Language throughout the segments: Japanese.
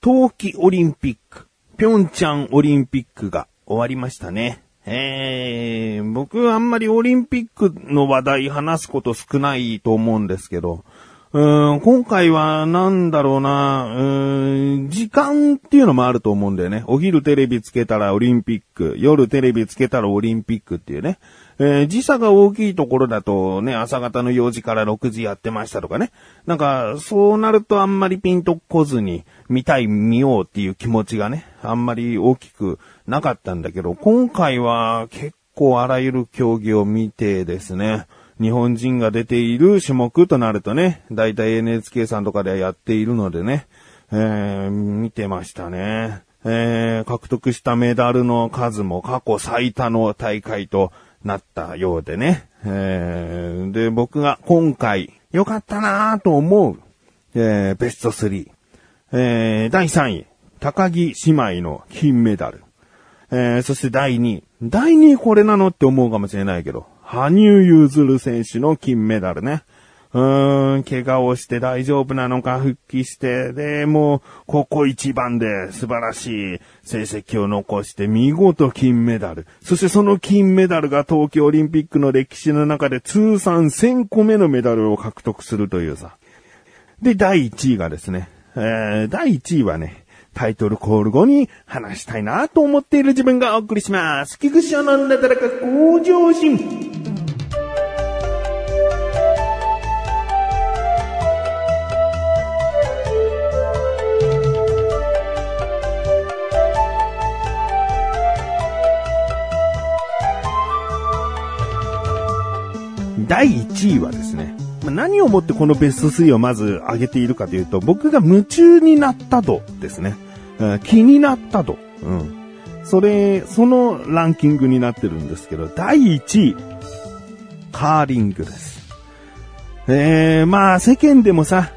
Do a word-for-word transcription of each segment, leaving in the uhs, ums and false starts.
冬季オリンピック、ピョンチャンオリンピックが終わりましたね。えー、僕あんまりオリンピックの話題話すこと少ないと思うんですけど、うーん今回はなんだろうな、うーん時間っていうのもあると思うんだよね。お昼テレビつけたらオリンピック、夜テレビつけたらオリンピックっていうね、えー、時差が大きいところだとね、朝方のよじからろくじやってましたとかね、なんかそうなるとあんまりピンとこずに見たい見ようっていう気持ちがねあんまり大きくなかったんだけど、今回は結構あらゆる競技を見てですね、日本人が出ている種目となるとね、だいたい エヌエイチケー さんとかでやっているのでね、えー、見てましたね、えー、獲得したメダルの数も過去最多の大会となったようでね、えー、で僕が今回良かったなぁと思う、えー、ベストスリー、えー、だいさんい高木姉妹の金メダル、えー、そしてだいにいだいにいこれなのって思うかもしれないけど羽生結弦選手の金メダルね。うーん、怪我をして大丈夫なのか復帰して、で、もう、ここ一番で素晴らしい成績を残して、見事金メダル。そしてその金メダルが東京オリンピックの歴史の中で通算せんこめのメダルを獲得するというさ。で、だいいちいがですね、えー、だいいちいはね、タイトルコール後に話したいなと思っている自分がお送りします。菊池翔のなだらか向上心。だいいちいはですね、何をもってこのベストスリーをまず上げているかというと、僕が夢中になった度ですね、気になった度、うん、それそのランキングになってるんですけど、だいいちいカーリングです、えー、まあ世間でもさ、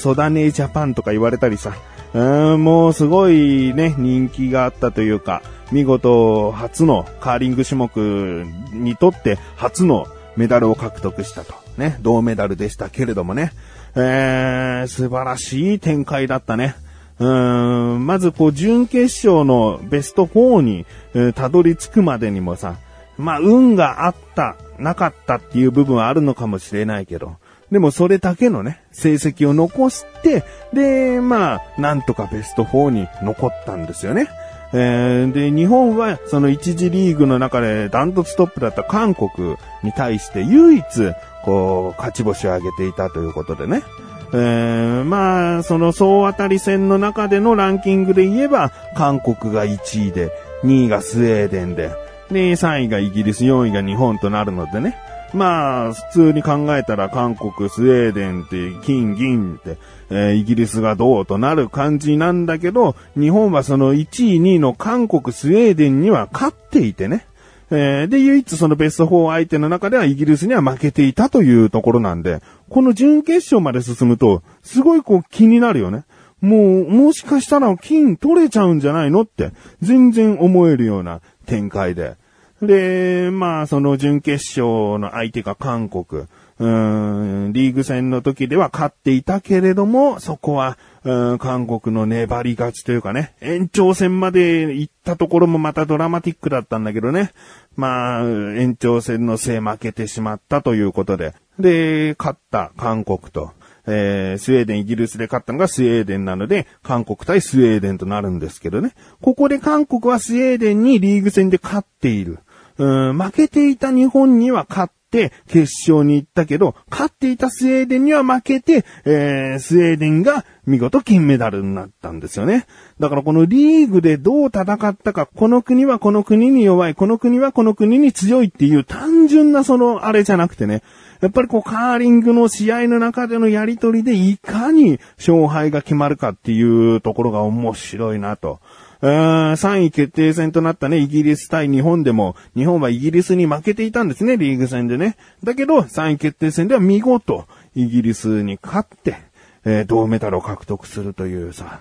ソダネジャパンとか言われたりさ、うんもうすごいね人気があったというか、見事初のカーリング種目にとって初のメダルを獲得したとね、銅メダルでしたけれどもね、えー、素晴らしい展開だったね。うーんまずこう準決勝のベストよんに、えー、たどり着くまでにもさ、まあ運があったなかったっていう部分はあるのかもしれないけど、でもそれだけのね成績を残して、でまあなんとかベストよんに残ったんですよね。えー、で日本はその一次リーグの中でダントツトップだった韓国に対して唯一こう勝ち星を挙げていたということでね、えー、まあその総当たり戦の中でのランキングで言えば韓国がいちいで、にいがスウェーデンで、でさんいがイギリス、よんいが日本となるのでね、まあ普通に考えたら韓国、スウェーデンって金銀って、えー、イギリスが銅となる感じなんだけど、日本はそのいちいにいの韓国、スウェーデンには勝っていてね、えー、で唯一そのベストよん相手の中ではイギリスには負けていたというところなんで、この準決勝まで進むとすごいこう気になるよね。もうもしかしたら金取れちゃうんじゃないのって全然思えるような展開で、で、まあ、その準決勝の相手が韓国、うーん、リーグ戦の時では勝っていたけれども、そこは、うん、韓国の粘り勝ちというかね、延長戦まで行ったところもまたドラマティックだったんだけどね、まあ、延長戦のせい負けてしまったということで、で、勝った韓国と、えー、スウェーデン、イギリスで勝ったのがスウェーデンなので、韓国対スウェーデンとなるんですけどね、ここで韓国はスウェーデンにリーグ戦で勝っている。うん負けていた日本には勝って決勝に行ったけど、勝っていたスウェーデンには負けて、えー、スウェーデンが見事金メダルになったんですよね。だからこのリーグでどう戦ったか、この国はこの国に弱い、この国はこの国に強いっていう単純なそのあれじゃなくてね、やっぱりこうカーリングの試合の中でのやりとりでいかに勝敗が決まるかっていうところが面白いなと。さんい決定戦となったね、イギリス対日本でも、日本はイギリスに負けていたんですね、リーグ戦でね。だけど、さんい決定戦では見事、イギリスに勝って、えー、銅メダルを獲得するというさ。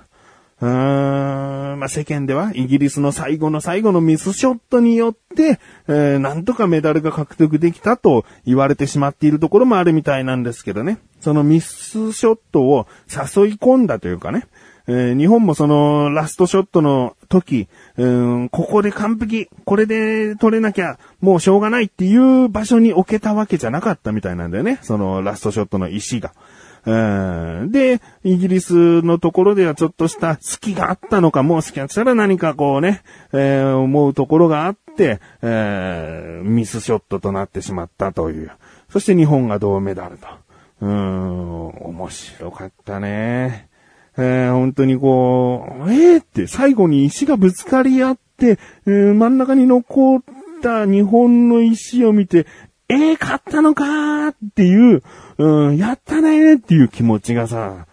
うーん、まあ、世間では、イギリスの最後の最後のミスショットによって、えー、なんとかメダルが獲得できたと言われてしまっているところもあるみたいなんですけどね。そのミスショットを誘い込んだというかね。えー、日本もそのラストショットの時、うん、ここで完璧、これで取れなきゃもうしょうがないっていう場所に置けたわけじゃなかったみたいなんだよね、そのラストショットの石が。うん、で、イギリスのところではちょっとした隙があったのか、もしかしたら何かこうね、えー、思うところがあって、えー、ミスショットとなってしまったという。そして日本が銅メダルと。うーん、面白かったね。えー、本当にこう、えーって最後に石がぶつかり合って、えー、真ん中に残った日本の石を見て、えー、勝ったのかーっていう、うん、やったねーっていう気持ちがさ、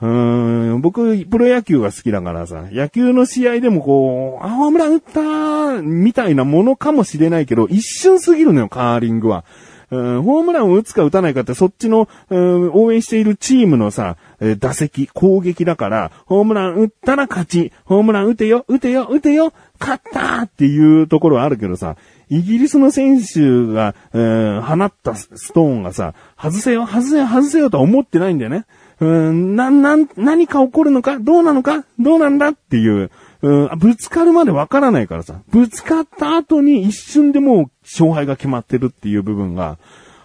うん、僕、プロ野球が好きだからさ、野球の試合でもこう、あ、ホームラン打ったーみたいなものかもしれないけど、一瞬すぎるのよ、カーリングは。うん、ホームランを打つか打たないかってそっちの、うん、応援しているチームのさ、えー、打席、攻撃だから、ホームラン打ったら勝ち、ホームラン打てよ、打てよ、打てよ、勝ったーっていうところはあるけどさ、イギリスの選手が、えー、放ったストーンがさ、外せよ、外せよ、外せよとは思ってないんだよね。うん、な、な、何か起こるのか、どうなのか、どうなんだっていう、うん、ぶつかるまでわからないからさ、ぶつかった後に一瞬でもう勝敗が決まってるっていう部分が、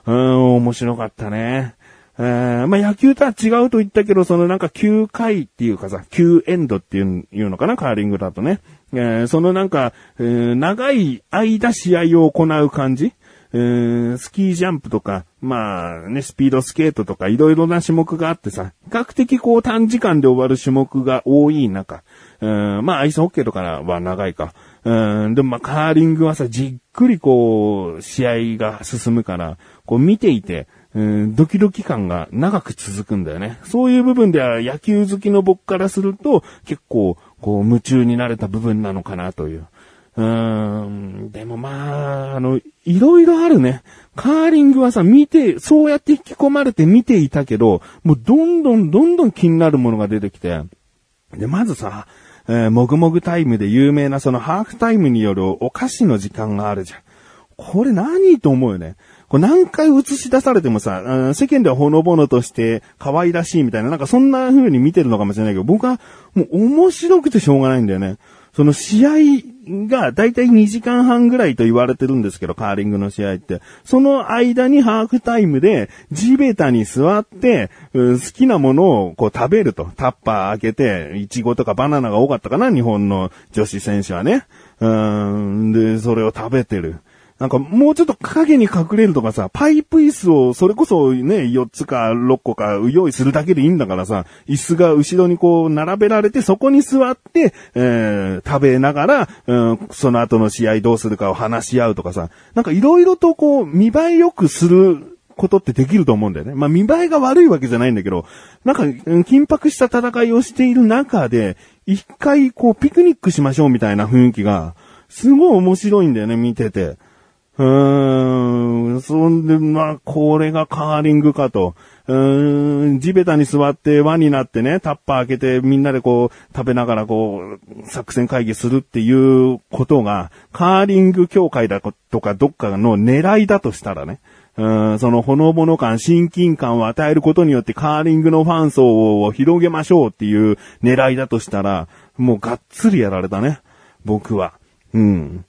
うん、面白かったね。えー、まあ、野球とは違うと言ったけど、そのなんかきゅうかいっていうかさ、きゅうエンドっていうのかな、カーリングだとね。えー、そのなんか、えー、長い間試合を行う感じ、えー、スキージャンプとか、まあね、スピードスケートとかいろいろな種目があってさ、比較的こう短時間で終わる種目が多い中、えー、まあアイスホッケーとかは長いか。うん、でもまあカーリングはさ、じっくりこう、試合が進むから、こう見ていて、うん、ドキドキ感が長く続くんだよね。そういう部分では野球好きの僕からすると結構こう夢中になれた部分なのかなという。うーん、でもまあ、あの、いろいろあるね。カーリングはさ、見て、そうやって引き込まれて見ていたけど、もうどんどんどんどん気になるものが出てきて。で、まずさ、えー、もぐもぐタイムで有名なそのハーフタイムによるお菓子の時間があるじゃん。これ何と思うよね。これ何回映し出されてもさ、うん、世間ではほのぼのとして可愛らしいみたいな、なんかそんな風に見てるのかもしれないけど、僕はもう面白くてしょうがないんだよね。その試合がだいたいにじかんはんぐらいと言われてるんですけど、カーリングの試合って。その間にハーフタイムで地べたに座って、うん、好きなものをこう食べると。タッパー開けて、イチゴとかバナナが多かったかな、日本の女子選手はね。うん、で、それを食べてる。なんかもうちょっと影に隠れるとかさ、パイプ椅子をそれこそね、よっつかろっこか用意するだけでいいんだからさ、椅子が後ろにこう並べられて、そこに座って、えー、食べながら、うん、その後の試合どうするかを話し合うとかさ、なんかいろいろとこう見栄え良くすることってできると思うんだよね。まあ見栄えが悪いわけじゃないんだけど、なんか緊迫した戦いをしている中で、一回こうピクニックしましょうみたいな雰囲気が、すごい面白いんだよね、見てて。うーん、そんで、まあ、これがカーリングかと。うーん、地べたに座って輪になってね、タッパー開けてみんなでこう、食べながらこう、作戦会議するっていうことが、カーリング協会だとかどっかの狙いだとしたらね、うーん、そのほのぼの感、親近感を与えることによってカーリングのファン層を広げましょうっていう狙いだとしたら、もうがっつりやられたね、僕は。うん。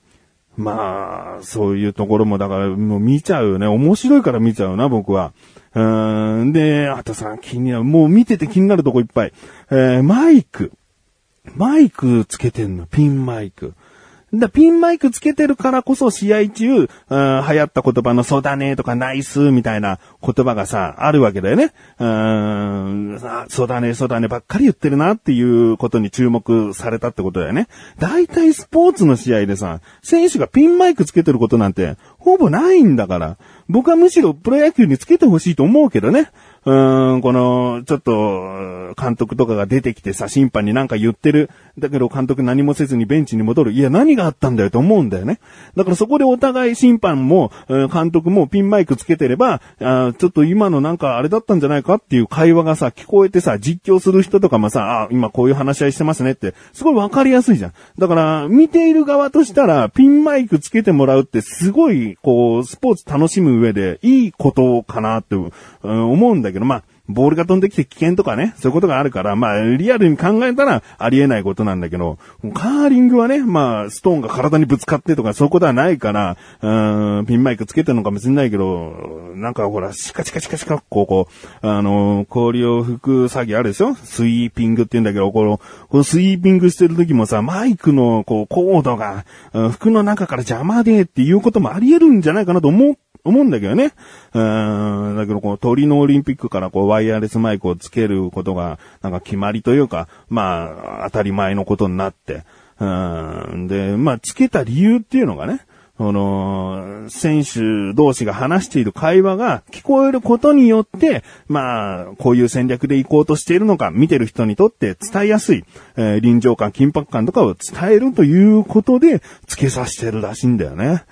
まあ、そういうところも、だから、もう見ちゃうよね。面白いから見ちゃうな、僕は。うーん、で、あとさ、気になる、もう見てて気になるとこいっぱい。えー、マイク。マイクつけてんの、ピンマイク。だピンマイクつけてるからこそ試合中、うん、流行った言葉のそうだねとかナイスみたいな言葉がさ、あるわけだよね。うん、そうだね、そうだねばっかり言ってるなっていうことに注目されたってことだよね。大体スポーツの試合でさ、選手がピンマイクつけてることなんてほぼないんだから、僕はむしろプロ野球につけてほしいと思うけどね。うーん、この、ちょっと、監督とかが出てきてさ、審判になんか言ってる。だけど監督何もせずにベンチに戻る。いや、何があったんだよと思うんだよね。だからそこでお互い審判も、監督もピンマイクつけてれば、あちょっと今のなんかあれだったんじゃないかっていう会話がさ、聞こえてさ、実況する人とかもさ、あ、今こういう話し合いしてますねって、すごいわかりやすいじゃん。だから、見ている側としたら、ピンマイクつけてもらうってすごい、こう、スポーツ楽しむ上でいいことかなって思うんだけど、まあ、ボールが飛んできて危険とかね、そういうことがあるから、まあ、リアルに考えたらありえないことなんだけど、カーリングはね、まあ、ストーンが体にぶつかってとかそういうことはないから、うーん、ピンマイクつけてるのかもしれないけど、なんかほら、シカシカシカシカ、こう、こう、あの、氷を拭く作業あるでしょ？スイーピングって言うんだけど、この、このスイーピングしてる時もさ、マイクの、こう、コードが、服の中から邪魔でっていうこともあり得るんじゃないかなと思う。思うんだけどね。うーん。だけど、この鳥のオリンピックからこうワイヤレスマイクをつけることが、なんか決まりというか、まあ、当たり前のことになって。うーん。で、まあ、つけた理由っていうのがね、その、選手同士が話している会話が聞こえることによって、まあ、こういう戦略で行こうとしているのか、見てる人にとって伝えやすい、えー、臨場感、緊迫感とかを伝えるということで、つけさせてるらしいんだよね。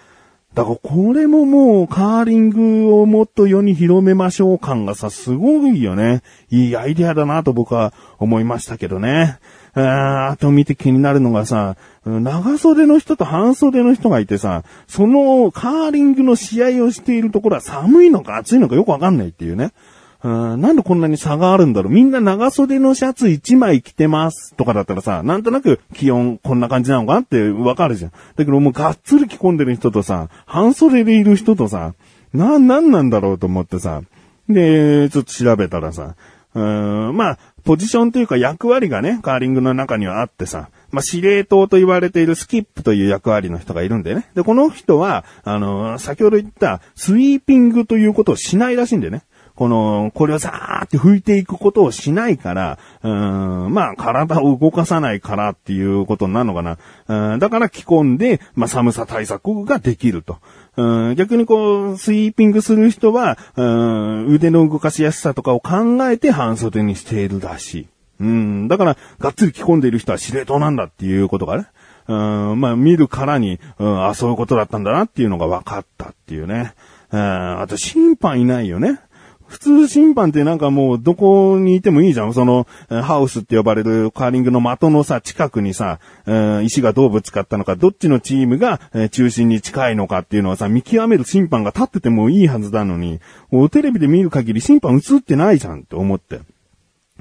だからこれももうカーリングをもっと世に広めましょう感がさ、すごいよね。いいアイデアだなと僕は思いましたけどね。あと見て気になるのがさ、長袖の人と半袖の人がいてさ、そのカーリングの試合をしているところは寒いのか暑いのかよくわかんないっていうね。なんでこんなに差があるんだろう。みんな長袖のシャツいちまい着てますとかだったらさ、なんとなく気温こんな感じなのかなってわかるじゃん。だけどもうがっつり着込んでる人とさ、半袖でいる人とさ、な、なんなんだろうと思ってさ。で、ちょっと調べたらさ、うーん、まあ、ポジションというか役割がね、カーリングの中にはあってさ、まあ、司令塔と言われているスキップという役割の人がいるんだよね。で、この人は、あのー、先ほど言ったスイーピングということをしないらしいんだよね。この、これをさーって拭いていくことをしないから、うーん、まあ、体を動かさないからっていうことになるのかな。うーん、だから着込んで、まあ、寒さ対策ができると。うーん、逆にこう、スイーピングする人は、うーん、腕の動かしやすさとかを考えて半袖にしているらしい。うん、だから、がっつり着込んでいる人は司令塔なんだっていうことがね。うん、まあ、見るからに、うん、あ、そういうことだったんだなっていうのが分かったっていうね。うん、あと審判いないよね。普通審判ってなんかもうどこにいてもいいじゃん。そのハウスって呼ばれるカーリングの的のさ、近くにさ、石がどうぶつかったのか、どっちのチームが中心に近いのかっていうのはさ、見極める審判が立っててもいいはずなのに、テレビで見る限り審判映ってないじゃんって思って。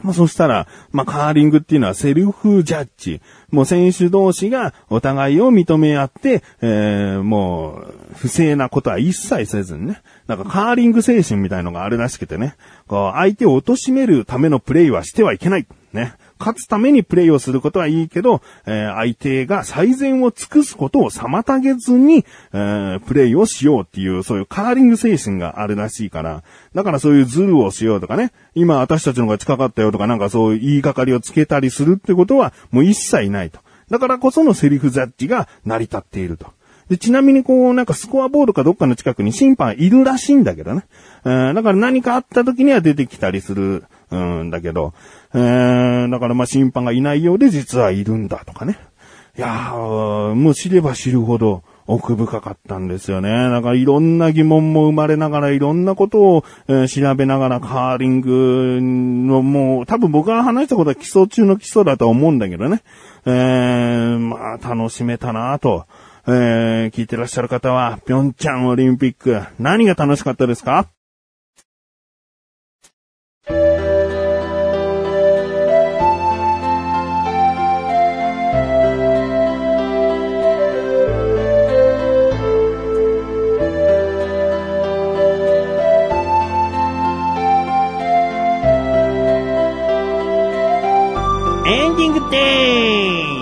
まあ、そしたら、まあ、カーリングっていうのはセルフジャッジ。もう選手同士がお互いを認め合って、えー、もう、不正なことは一切せずにね。なんかカーリング精神みたいのがあるらしくてね。こう、相手を貶めるためのプレイはしてはいけない。ね。勝つためにプレイをすることはいいけど、えー、相手が最善を尽くすことを妨げずに、えー、プレイをしようっていう、そういうカーリング精神があるらしいから、だからそういうズルをしようとかね、今私たちの方が近かったよとかなんかそういう言いがかりをつけたりするってことはもう一切ないと。だからこそのセリフジャッジが成り立っていると。で、ちなみにこう、なんかスコアボードかどっかの近くに審判いるらしいんだけどね。えー、だから何かあった時には出てきたりする、うんだけど、えー、だからまあ審判がいないようで実はいるんだとかね。いやー、もう知れば知るほど奥深かったんですよね。なんかいろんな疑問も生まれながら、いろんなことを、えー、調べながら、カーリングのもう多分僕が話したことは基礎中の基礎だと思うんだけどね。えー、まあ楽しめたなと。えー、聞いてらっしゃる方は、ピョンチャンオリンピック、何が楽しかったですか？エンディングでーす。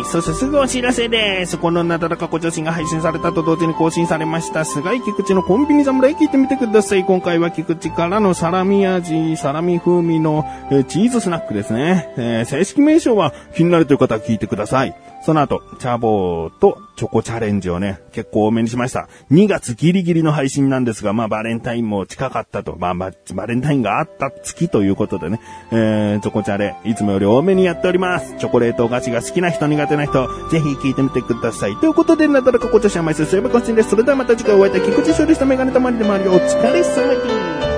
そしてすぐお知らせです。このなだらかご女子が配信されたと同時に更新されました。菅井菊池のコンビニ侍、聞いてみてください。今回は菊池からのサラミ味、サラミ風味のチーズスナックですね。えー、正式名称は気になるという方は聞いてください。その後、チャボとチョコチャレンジをね、結構多めにしました。にがつギリギリの配信なんですが、まあバレンタインも近かったと、まあバレンタインがあった月ということでね、えー、チョコチャレ、いつもより多めにやっております。チョコレート菓子が好きな人、苦手な人、ぜひ聞いてみてください。ということで、なだらかご女子は毎週水曜日更新です。それではまた次回お会いいたい。菊池勝利したメガネたまりでもあるよ。お疲れ様です。